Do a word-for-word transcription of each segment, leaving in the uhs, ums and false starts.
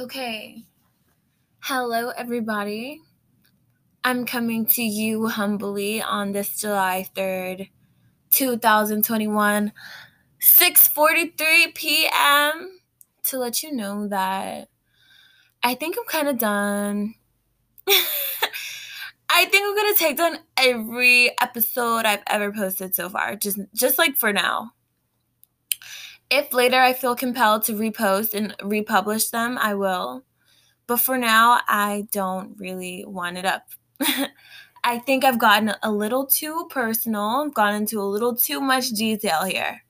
Okay, hello everybody. I'm coming to you humbly on this July third, two thousand twenty-one, six forty-three p.m. to let you know that I think I'm kind of done. I think I'm going to take down every episode I've ever posted so far, just just like for now. If later I feel compelled to repost and republish them, I will. But for now, I don't really want it up. I think I've gotten a little too personal. I've gone into a little too much detail here.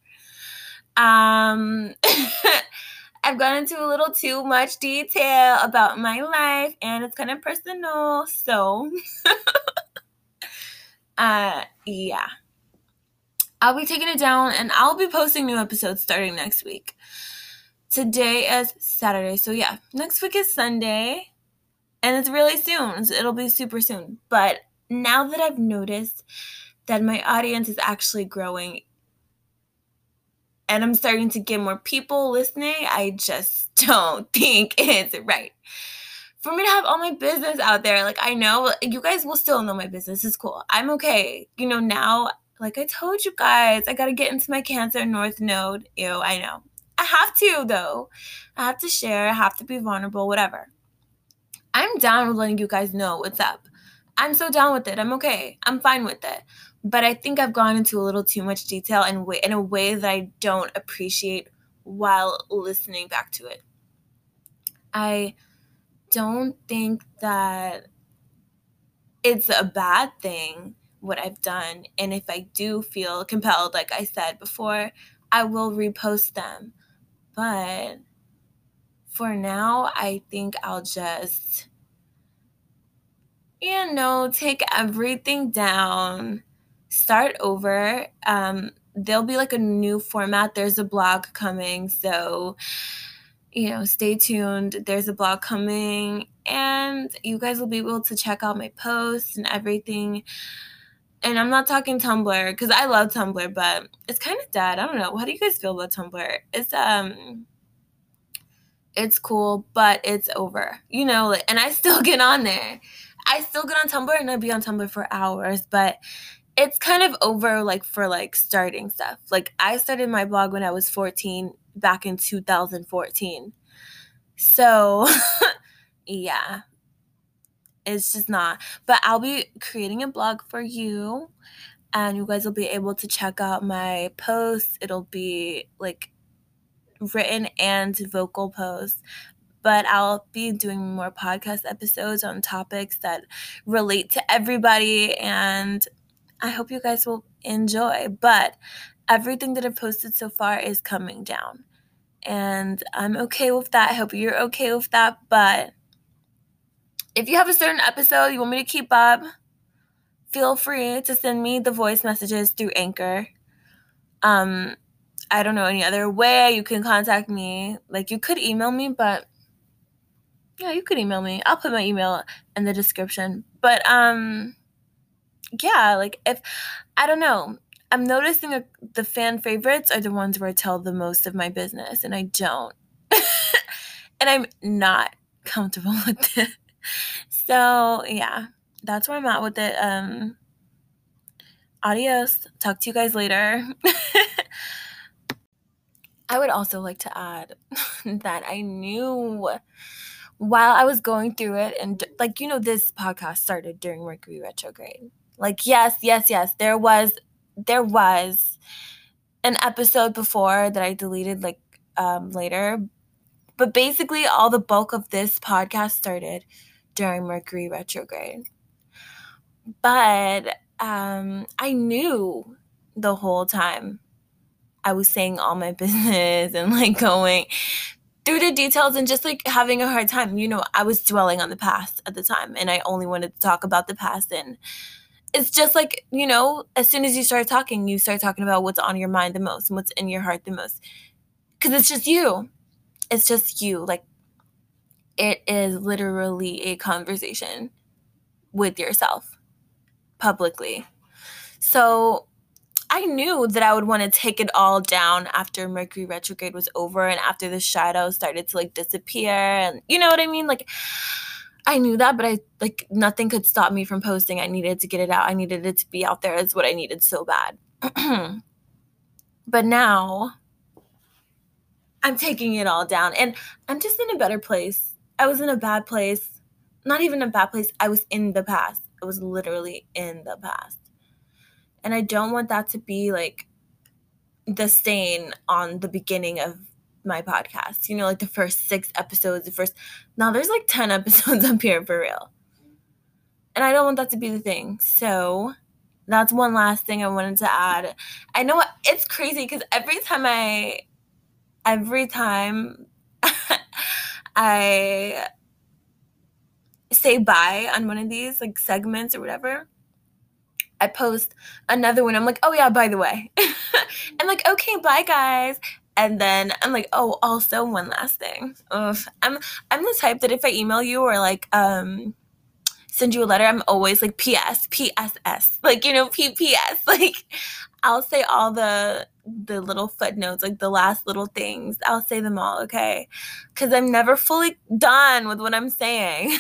Um, I've gone into a little too much detail about my life, and it's kind of personal. So, uh, yeah. I'll be taking it down, and I'll be posting new episodes starting next week. Today is Saturday, so yeah, next week is Sunday, and it's really soon. So it'll be super soon. But now that I've noticed that my audience is actually growing, and I'm starting to get more people listening, I just don't think it's right for me to have all my business out there. Like, I know you guys will still know my business. It's cool. I'm okay. You know, now, like I told you guys, I got to get into my Cancer North Node. Ew, I know. I have to, though. I have to share. I have to be vulnerable, whatever. I'm down with letting you guys know what's up. I'm so down with it. I'm okay. I'm fine with it. But I think I've gone into a little too much detail and way, in a way that I don't appreciate while listening back to it. I don't think that it's a bad thing, what I've done, and if I do feel compelled, like I said before, I will repost them. But for now, I think I'll just, you know, take everything down, start over. Um, there'll be like a new format. There's a blog coming, so, you know, stay tuned. There's a blog coming, and you guys will be able to check out my posts and everything. And I'm not talking Tumblr, because I love Tumblr, but it's kind of dead. I don't know. How do you guys feel about Tumblr? It's um, it's cool, but it's over. You know, and I still get on there. I still get on Tumblr, and I'll be on Tumblr for hours, but it's kind of over, like, for, like, starting stuff. Like, I started my blog when I was fourteen, back in two thousand fourteen. So, yeah. It's just not. But I'll be creating a blog for you, and you guys will be able to check out my posts. It'll be like written and vocal posts. But I'll be doing more podcast episodes on topics that relate to everybody, and I hope you guys will enjoy. But everything that I've posted so far is coming down, and I'm okay with that. I hope you're okay with that. But if you have a certain episode you want me to keep up, feel free to send me the voice messages through Anchor. Um, I don't know any other way you can contact me. Like, you could email me, but yeah, you could email me. I'll put my email in the description. But um, yeah, like if, I don't know. I'm noticing a, the fan favorites are the ones where I tell the most of my business, and I don't. And I'm not comfortable with this. So, yeah, that's where I'm at with it. Um, adios. Talk to you guys later. I would also like to add that I knew while I was going through it, and, like, you know, this podcast started during Mercury retrograde. Like, yes, yes, yes, there was, there was an episode before that I deleted, like, um, later. But basically, all the bulk of this podcast started during Mercury retrograde. But um, I knew the whole time I was saying all my business and, like, going through the details and just, like, having a hard time. You know, I was dwelling on the past at the time, and I only wanted to talk about the past. And it's just like, you know, as soon as you start talking, you start talking about what's on your mind the most and what's in your heart the most, because it's just you. It's just you. Like, it is literally a conversation with yourself publicly. So I knew that I would want to take it all down after Mercury retrograde was over and after the shadows started to, like, disappear. And you know what I mean? Like, I knew that, but I, like, nothing could stop me from posting. I needed to get it out. I needed it to be out there. It's what I needed so bad. But now I'm taking it all down, and I'm just in a better place. I was in a bad place. Not even a bad place. I was in the past. I was literally in the past. And I don't want that to be, like, the stain on the beginning of my podcast. You know, like, the first six episodes, the first... Now, there's, like, ten episodes up here, for real. And I don't want that to be the thing. So, that's one last thing I wanted to add. I know it's crazy, because every time I... Every time I say bye on one of these, like, segments or whatever... I post another one. I'm like, oh, yeah, by the way. I'm like, okay, bye, guys. And then I'm like, oh, also one last thing. Ugh. I'm I'm the type that if I email you or, like, um, send you a letter, I'm always like, P S, P S S. Like, you know, P P S. Like, I'll say all the the little footnotes, like the last little things. I'll say them all, okay? Because I'm never fully done with what I'm saying.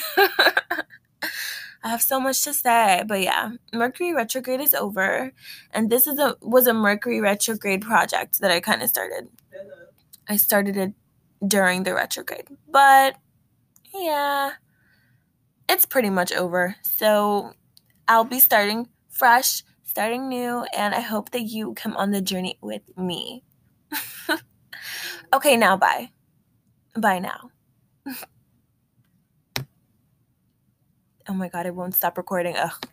I have so much to say, but yeah, Mercury retrograde is over, and this is a was a Mercury retrograde project that I kind of started. I started it during the retrograde, but yeah, it's pretty much over, so I'll be starting fresh, starting new, and I hope that you come on the journey with me. Okay, now bye. Bye now. Oh my God, it won't stop recording. Ugh.